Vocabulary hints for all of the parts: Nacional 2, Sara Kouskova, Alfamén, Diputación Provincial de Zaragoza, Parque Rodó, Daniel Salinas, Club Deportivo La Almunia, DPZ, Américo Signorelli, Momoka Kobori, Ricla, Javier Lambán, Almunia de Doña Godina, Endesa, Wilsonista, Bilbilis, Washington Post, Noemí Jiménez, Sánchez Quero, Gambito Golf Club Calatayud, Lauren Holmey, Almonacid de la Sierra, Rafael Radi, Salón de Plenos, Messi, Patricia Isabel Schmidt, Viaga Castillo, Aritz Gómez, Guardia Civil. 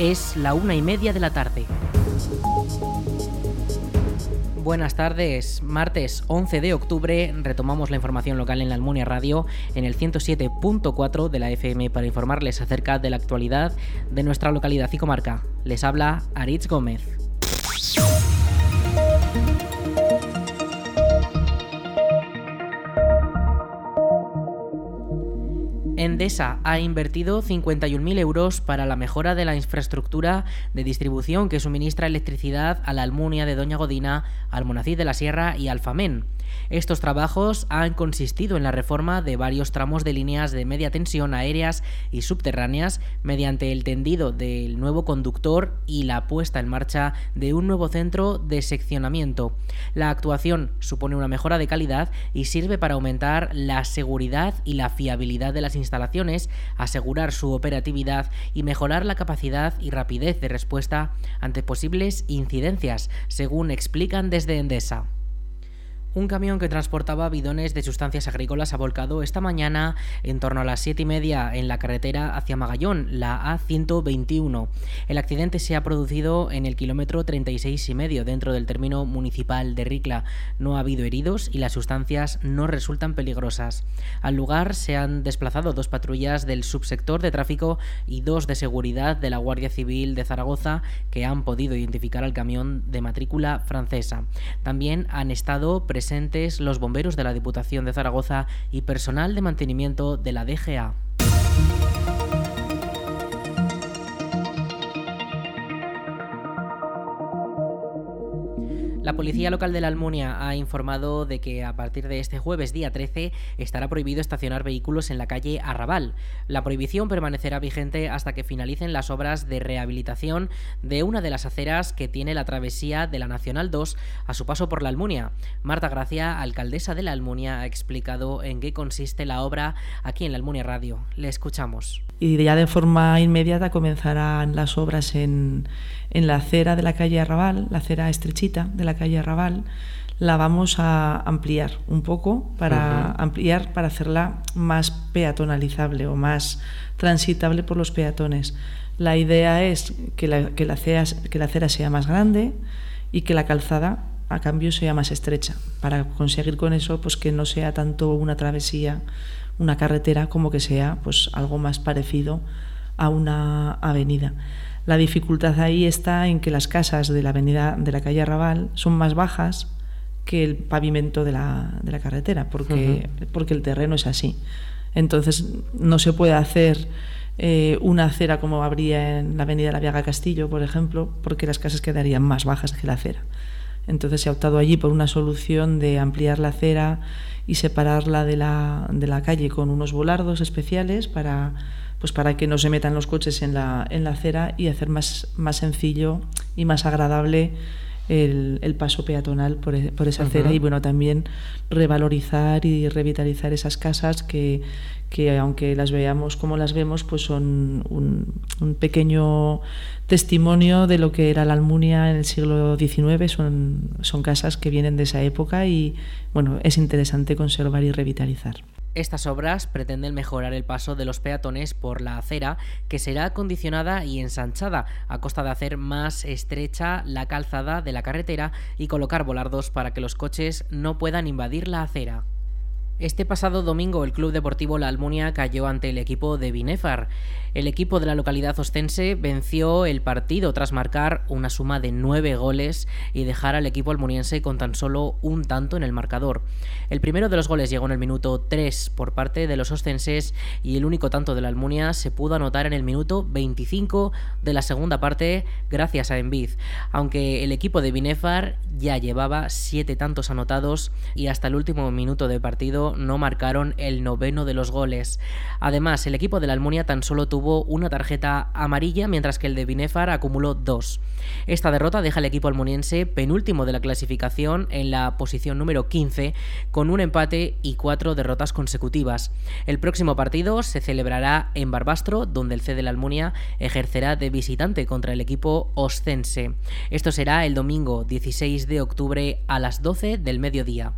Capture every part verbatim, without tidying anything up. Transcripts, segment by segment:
Es la una y media de la tarde. Buenas tardes. Martes once de octubre retomamos la información local en la Almunia Radio en el ciento siete punto cuatro de la F M para informarles acerca de la actualidad de nuestra localidad y comarca. Les habla Aritz Gómez. Endesa ha invertido cincuenta y un mil euros para la mejora de la infraestructura de distribución que suministra electricidad a la Almunia de Doña Godina, Almonacid de la Sierra y Alfamén. Estos trabajos han consistido en la reforma de varios tramos de líneas de media tensión aéreas y subterráneas mediante el tendido del nuevo conductor y la puesta en marcha de un nuevo centro de seccionamiento. La actuación supone una mejora de calidad y sirve para aumentar la seguridad y la fiabilidad de las instalaciones instalaciones, asegurar su operatividad y mejorar la capacidad y rapidez de respuesta ante posibles incidencias, según explican desde Endesa. Un camión que transportaba bidones de sustancias agrícolas ha volcado esta mañana en torno a las siete y media en la carretera hacia Magallón, la A ciento veintiuno. El accidente se ha producido en el kilómetro treinta y seis y medio dentro del término municipal de Ricla. No ha habido heridos y las sustancias no resultan peligrosas. Al lugar se han desplazado dos patrullas del subsector de tráfico y dos de seguridad de la Guardia Civil de Zaragoza que han podido identificar al camión de matrícula francesa. También han estado presentes presentes los bomberos de la Diputación de Zaragoza y personal de mantenimiento de la D G A. La policía local de la Almunia ha informado de que a partir de este jueves día trece estará prohibido estacionar vehículos en la calle Arrabal. La prohibición permanecerá vigente hasta que finalicen las obras de rehabilitación de una de las aceras que tiene la travesía de la Nacional dos a su paso por la Almunia. Marta Gracia, alcaldesa de la Almunia, ha explicado en qué consiste la obra aquí en la Almunia Radio. Le escuchamos. Y ya de forma inmediata comenzarán las obras en, en la acera de la calle Arrabal, la acera estrechita de la calle Arrabal, la vamos a ampliar un poco para uh-huh. ampliar para hacerla más peatonalizable o más transitable por los peatones. La idea es que la, que la, acera, que la acera sea más grande y que la calzada a cambio sea más estrecha, para conseguir con eso pues que no sea tanto una travesía, una carretera, como que sea pues algo más parecido a una avenida. La dificultad ahí está en que las casas de la avenida de la calle Arrabal son más bajas que el pavimento de la, de la carretera, porque, uh-huh. porque el terreno es así. Entonces no se puede hacer eh, una acera como habría en la avenida de la Viaga Castillo, por ejemplo, porque las casas quedarían más bajas que la acera. Entonces se ha optado allí por una solución de ampliar la acera y separarla de la, de la calle con unos volardos especiales para... pues para que no se metan los coches en la, en la acera y hacer más, más sencillo y más agradable el, el paso peatonal por, e, por esa acera. Uh-huh. Y bueno, también revalorizar y revitalizar esas casas que, que aunque las veamos como las vemos, pues son un, un pequeño testimonio de lo que era la Almunia en el siglo diecinueve. Son, son casas que vienen de esa época y bueno, es interesante conservar y revitalizar. Estas obras pretenden mejorar el paso de los peatones por la acera, que será acondicionada y ensanchada a costa de hacer más estrecha la calzada de la carretera y colocar volardos para que los coches no puedan invadir la acera. Este pasado domingo el Club Deportivo La Almunia cayó ante el equipo de Binefar. El equipo de la localidad ostense venció el partido tras marcar una suma de nueve goles y dejar al equipo almuniense con tan solo un tanto en el marcador. El primero de los goles llegó en el minuto tres por parte de los ostenses y el único tanto de la Almunia se pudo anotar en el minuto veinticinco de la segunda parte gracias a Enbiz. Aunque el equipo de Binefar ya llevaba siete tantos anotados y hasta el último minuto de partido no marcaron el noveno de los goles. Además, el equipo de la Almunia tan solo tuvo una tarjeta amarilla, mientras que el de Binefar acumuló dos. Esta derrota deja al equipo almuniense penúltimo de la clasificación en la posición número quince, con un empate y cuatro derrotas consecutivas. El próximo partido se celebrará en Barbastro, donde el C de la Almunia ejercerá de visitante contra el equipo oscense. Esto será el domingo dieciséis de octubre a las doce del mediodía.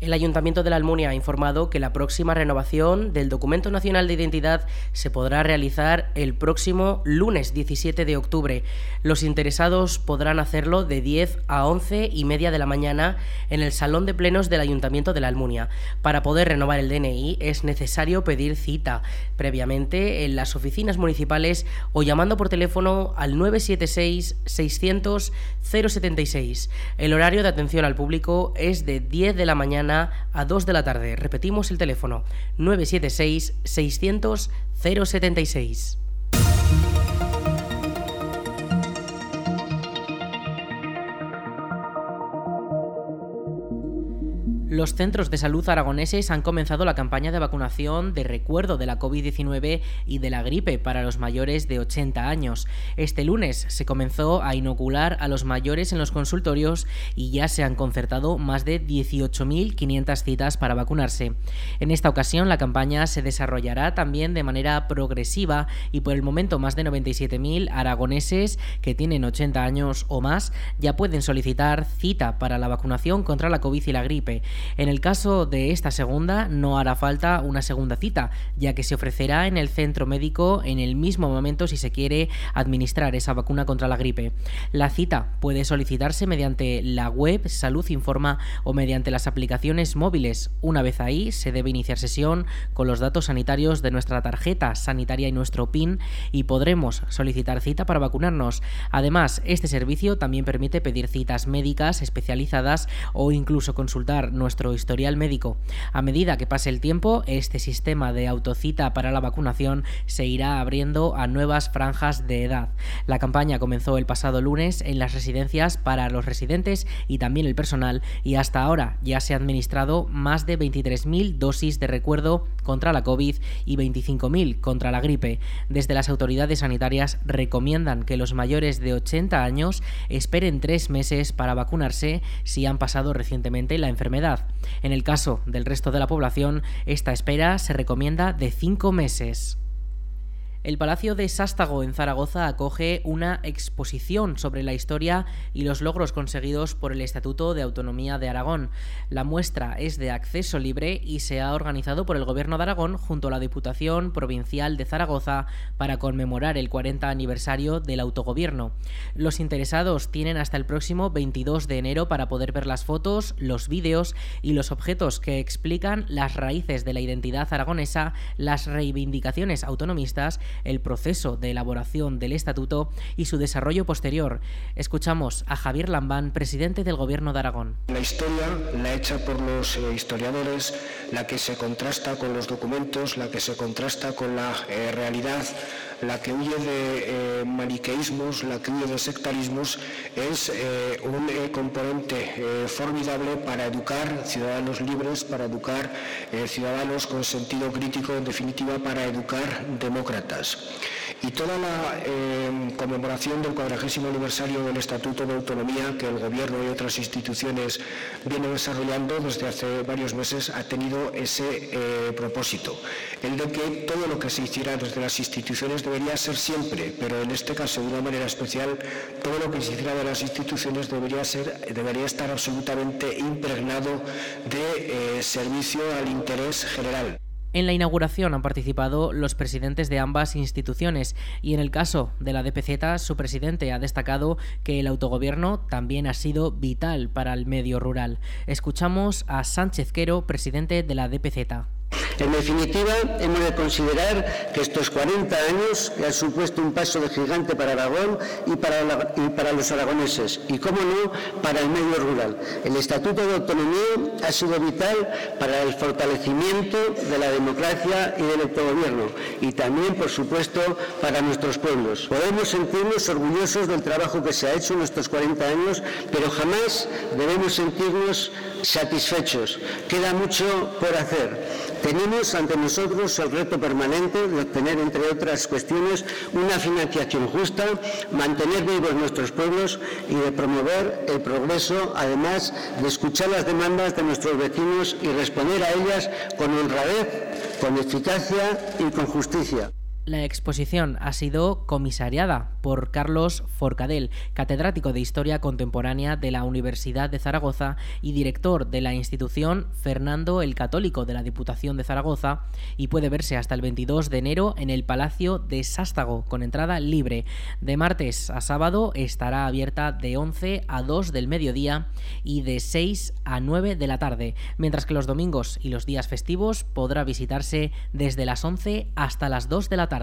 El Ayuntamiento de la Almunia ha informado que la próxima renovación del Documento Nacional de Identidad se podrá realizar el próximo lunes diecisiete de octubre. Los interesados podrán hacerlo de diez a once y media de la mañana en el Salón de Plenos del Ayuntamiento de la Almunia. Para poder renovar el D N I es necesario pedir cita previamente en las oficinas municipales o llamando por teléfono al nueve siete seis, seis cero cero, cero siete seis. El horario de atención al público es de diez de la mañana a dos de la tarde. Repetimos el teléfono: nueve siete seis, seis cero cero, cero siete seis. Los centros de salud aragoneses han comenzado la campaña de vacunación de recuerdo de la COVID diecinueve y de la gripe para los mayores de ochenta años. Este lunes se comenzó a inocular a los mayores en los consultorios y ya se han concertado más de dieciocho mil quinientas citas para vacunarse. En esta ocasión, la campaña se desarrollará también de manera progresiva y por el momento más de noventa y siete mil aragoneses que tienen ochenta años o más ya pueden solicitar cita para la vacunación contra la COVID y la gripe. En el caso de esta segunda, no hará falta una segunda cita, ya que se ofrecerá en el centro médico en el mismo momento si se quiere administrar esa vacuna contra la gripe. La cita puede solicitarse mediante la web Salud Informa o mediante las aplicaciones móviles. Una vez ahí, se debe iniciar sesión con los datos sanitarios de nuestra tarjeta sanitaria y nuestro PIN y podremos solicitar cita para vacunarnos. Además, este servicio también permite pedir citas médicas especializadas o incluso consultar nuestros nuestro historial médico. A medida que pase el tiempo, este sistema de autocita para la vacunación se irá abriendo a nuevas franjas de edad. La campaña comenzó el pasado lunes en las residencias para los residentes y también el personal, y hasta ahora ya se han administrado más de veintitrés mil dosis de recuerdo contra la COVID y veinticinco mil contra la gripe. Desde las autoridades sanitarias recomiendan que los mayores de ochenta años esperen tres meses para vacunarse si han pasado recientemente la enfermedad. En el caso del resto de la población, esta espera se recomienda de cinco meses. El Palacio de Sástago en Zaragoza acoge una exposición sobre la historia y los logros conseguidos por el Estatuto de Autonomía de Aragón. La muestra es de acceso libre y se ha organizado por el Gobierno de Aragón junto a la Diputación Provincial de Zaragoza para conmemorar el cuarenta aniversario del autogobierno. Los interesados tienen hasta el próximo veintidós de enero para poder ver las fotos, los vídeos y los objetos que explican las raíces de la identidad aragonesa, las reivindicaciones autonomistas, el proceso de elaboración del Estatuto y su desarrollo posterior. Escuchamos a Javier Lambán, presidente del Gobierno de Aragón. La historia, la hecha por los eh, historiadores, la que se contrasta con los documentos, la que se contrasta con la eh, realidad, la que huye de eh, maniqueísmos, la que huye de sectarismos, es eh, un eh, componente eh, formidable para educar ciudadanos libres, para educar eh, ciudadanos con sentido crítico, en definitiva, para educar demócratas. Y toda la eh, conmemoración del cuadragésimo aniversario del Estatuto de Autonomía que el Gobierno y otras instituciones vienen desarrollando desde hace varios meses ha tenido ese eh, propósito, el de que todo lo que se hiciera desde las instituciones debería ser siempre, pero en este caso de una manera especial, todo lo que se hiciera de las instituciones debería ser, debería estar absolutamente impregnado de eh, servicio al interés general. En la inauguración han participado los presidentes de ambas instituciones y en el caso de la D P Z, su presidente ha destacado que el autogobierno también ha sido vital para el medio rural. Escuchamos a Sánchez Quero, presidente de la D P Z. En definitiva, hemos de considerar que estos cuarenta años han supuesto un paso de gigante para Aragón y para, la, y para los aragoneses, y cómo no, para el medio rural. El Estatuto de Autonomía ha sido vital para el fortalecimiento de la democracia y del autogobierno, y también, por supuesto, para nuestros pueblos. Podemos sentirnos orgullosos del trabajo que se ha hecho en estos cuarenta años, pero jamás debemos sentirnos satisfechos. Queda mucho por hacer. Tenemos ante nosotros el reto permanente de obtener, entre otras cuestiones, una financiación justa, mantener vivos nuestros pueblos y de promover el progreso, además de escuchar las demandas de nuestros vecinos y responder a ellas con honradez, con eficacia y con justicia. La exposición ha sido comisariada por Carlos Forcadell, catedrático de Historia Contemporánea de la Universidad de Zaragoza y director de la institución Fernando el Católico de la Diputación de Zaragoza, y puede verse hasta el veintidós de enero en el Palacio de Sástago, con entrada libre. De martes a sábado estará abierta de once a dos del mediodía y de seis a nueve de la tarde, mientras que los domingos y los días festivos podrá visitarse desde las once hasta las dos de la tarde.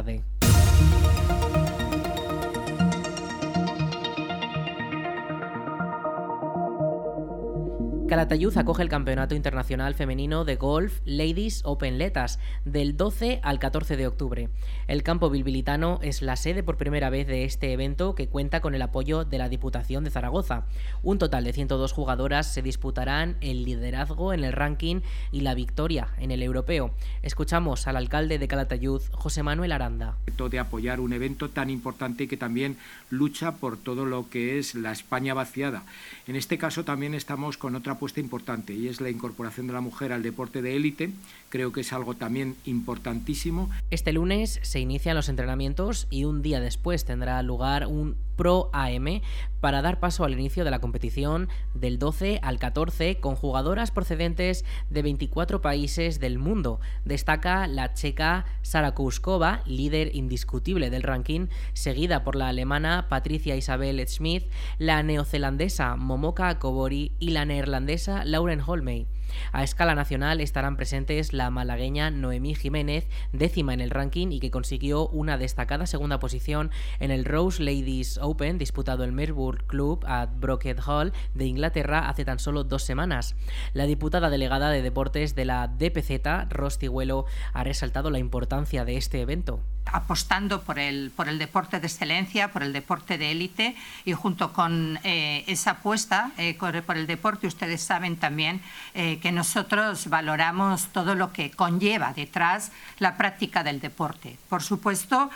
Calatayud acoge el Campeonato Internacional Femenino de Golf Ladies Open Letas del doce al catorce de octubre. El campo bilbilitano es la sede por primera vez de este evento, que cuenta con el apoyo de la Diputación de Zaragoza. Un total de ciento dos jugadoras se disputarán el liderazgo en el ranking y la victoria en el europeo. Escuchamos al alcalde de Calatayud, José Manuel Aranda. De apoyar un evento tan importante y que también lucha por todo lo que es la España vaciada. En este caso también estamos con otra apuesta importante, y es la incorporación de la mujer al deporte de élite. Creo que es algo también importantísimo. Este lunes se inician los entrenamientos y un día después tendrá lugar un Pro A M para dar paso al inicio de la competición del doce al catorce con jugadoras procedentes de veinticuatro países del mundo. Destaca la checa Sara Kouskova, líder indiscutible del ranking, seguida por la alemana Patricia Isabel Schmidt, la neozelandesa Momoka Kobori y la neerlandesa Lauren Holmey. A escala nacional estarán presentes la malagueña Noemí Jiménez, décima en el ranking y que consiguió una destacada segunda posición en el Rose Ladies Open disputado en Melbourne Club at Brockhead Hall de Inglaterra hace tan solo dos semanas. La diputada delegada de deportes de la D P Z, Ros Cigüelo, ha resaltado la importancia de este evento. Apostando por el, por el deporte de excelencia, por el deporte de élite, y junto con eh, esa apuesta eh, por el deporte, ustedes saben también eh, que nosotros valoramos todo lo que conlleva detrás la práctica del deporte. Por supuesto,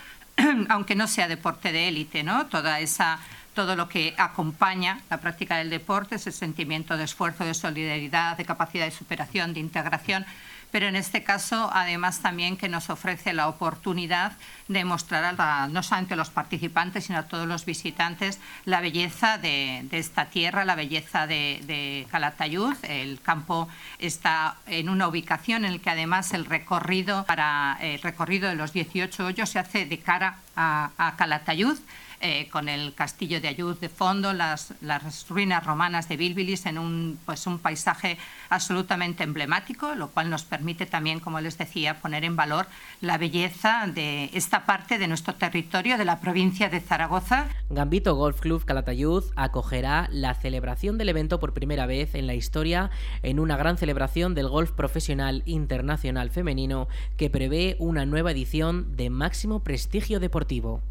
aunque no sea deporte de élite, ¿no? Toda esa... Todo lo que acompaña la práctica del deporte, ese sentimiento de esfuerzo, de solidaridad, de capacidad de superación, de integración, pero en este caso además también que nos ofrece la oportunidad de mostrar a, no solamente a los participantes, sino a todos los visitantes, la belleza de, de esta tierra, la belleza de, de Calatayud. El campo está en una ubicación en la que además el recorrido, para, el recorrido de los dieciocho hoyos se hace de cara a, a Calatayud. Eh, con el castillo de Ayud de fondo, las, las ruinas romanas de Bilbilis en un, pues un paisaje absolutamente emblemático, lo cual nos permite también, como les decía, poner en valor la belleza de esta parte de nuestro territorio, de la provincia de Zaragoza. Gambito Golf Club Calatayud acogerá la celebración del evento por primera vez en la historia en una gran celebración del golf profesional internacional femenino que prevé una nueva edición de máximo prestigio deportivo.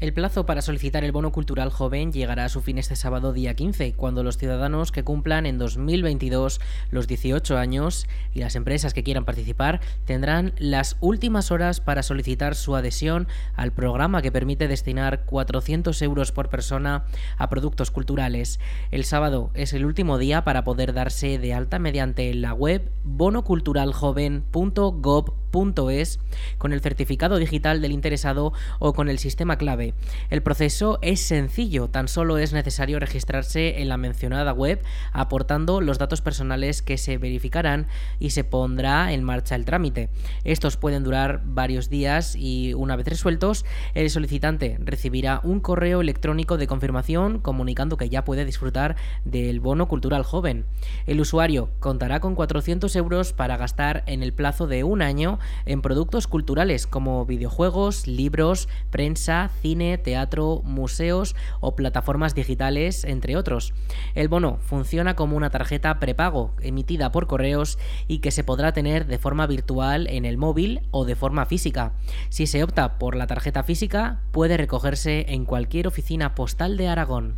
El plazo para solicitar el Bono Cultural Joven llegará a su fin este sábado día quince, cuando los ciudadanos que cumplan en dos mil veintidós los dieciocho años y las empresas que quieran participar tendrán las últimas horas para solicitar su adhesión al programa, que permite destinar cuatrocientos euros por persona a productos culturales. El sábado es el último día para poder darse de alta mediante la web bono cultural joven punto gob punto es con el certificado digital del interesado o con el sistema clave. El proceso es sencillo, tan solo es necesario registrarse en la mencionada web aportando los datos personales que se verificarán y se pondrá en marcha el trámite. Estos pueden durar varios días y, una vez resueltos, el solicitante recibirá un correo electrónico de confirmación comunicando que ya puede disfrutar del Bono Cultural Joven. El usuario contará con cuatrocientos euros para gastar en el plazo de un año en productos culturales como videojuegos, libros, prensa, cine, cine, teatro, museos o plataformas digitales, entre otros. El bono funciona como una tarjeta prepago emitida por correos y que se podrá tener de forma virtual en el móvil o de forma física. Si se opta por la tarjeta física, puede recogerse en cualquier oficina postal de Aragón.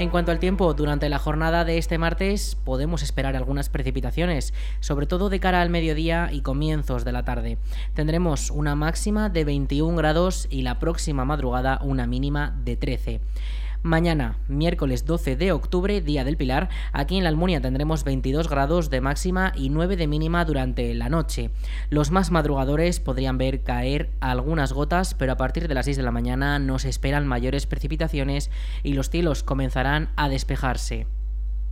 En cuanto al tiempo, durante la jornada de este martes podemos esperar algunas precipitaciones, sobre todo de cara al mediodía y comienzos de la tarde. Tendremos una máxima de veintiún grados y la próxima madrugada una mínima de trece. Mañana, miércoles doce de octubre, Día del Pilar, aquí en la Almunia tendremos veintidós grados de máxima y nueve de mínima durante la noche. Los más madrugadores podrían ver caer algunas gotas, pero a partir de las seis de la mañana nos esperan mayores precipitaciones y los cielos comenzarán a despejarse.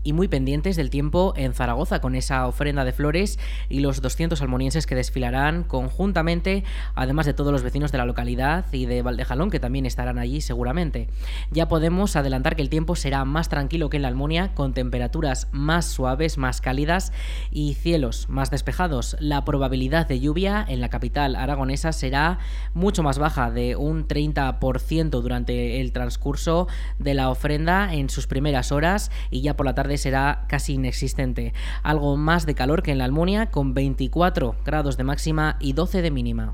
Y muy pendientes del tiempo en Zaragoza con esa ofrenda de flores y los doscientos almonienses que desfilarán conjuntamente, además de todos los vecinos de la localidad y de Valdejalón, que también estarán allí seguramente. Ya podemos adelantar que el tiempo será más tranquilo que en la Almunia, con temperaturas más suaves, más cálidas y cielos más despejados. La probabilidad de lluvia en la capital aragonesa será mucho más baja, de un treinta por ciento durante el transcurso de la ofrenda en sus primeras horas, y ya por la tarde será casi inexistente. Algo más de calor que en la Almunia, con veinticuatro grados de máxima y doce de mínima.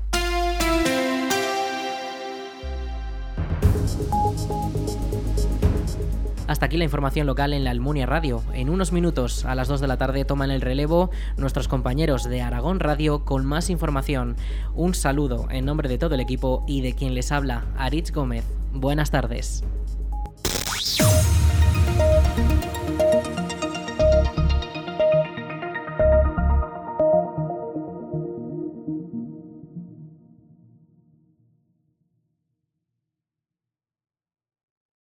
Hasta aquí la información local en la Almunia Radio. En unos minutos, a las dos de la tarde, toman el relevo nuestros compañeros de Aragón Radio con más información. Un saludo en nombre de todo el equipo y de quien les habla, Aritz Gómez. Buenas tardes.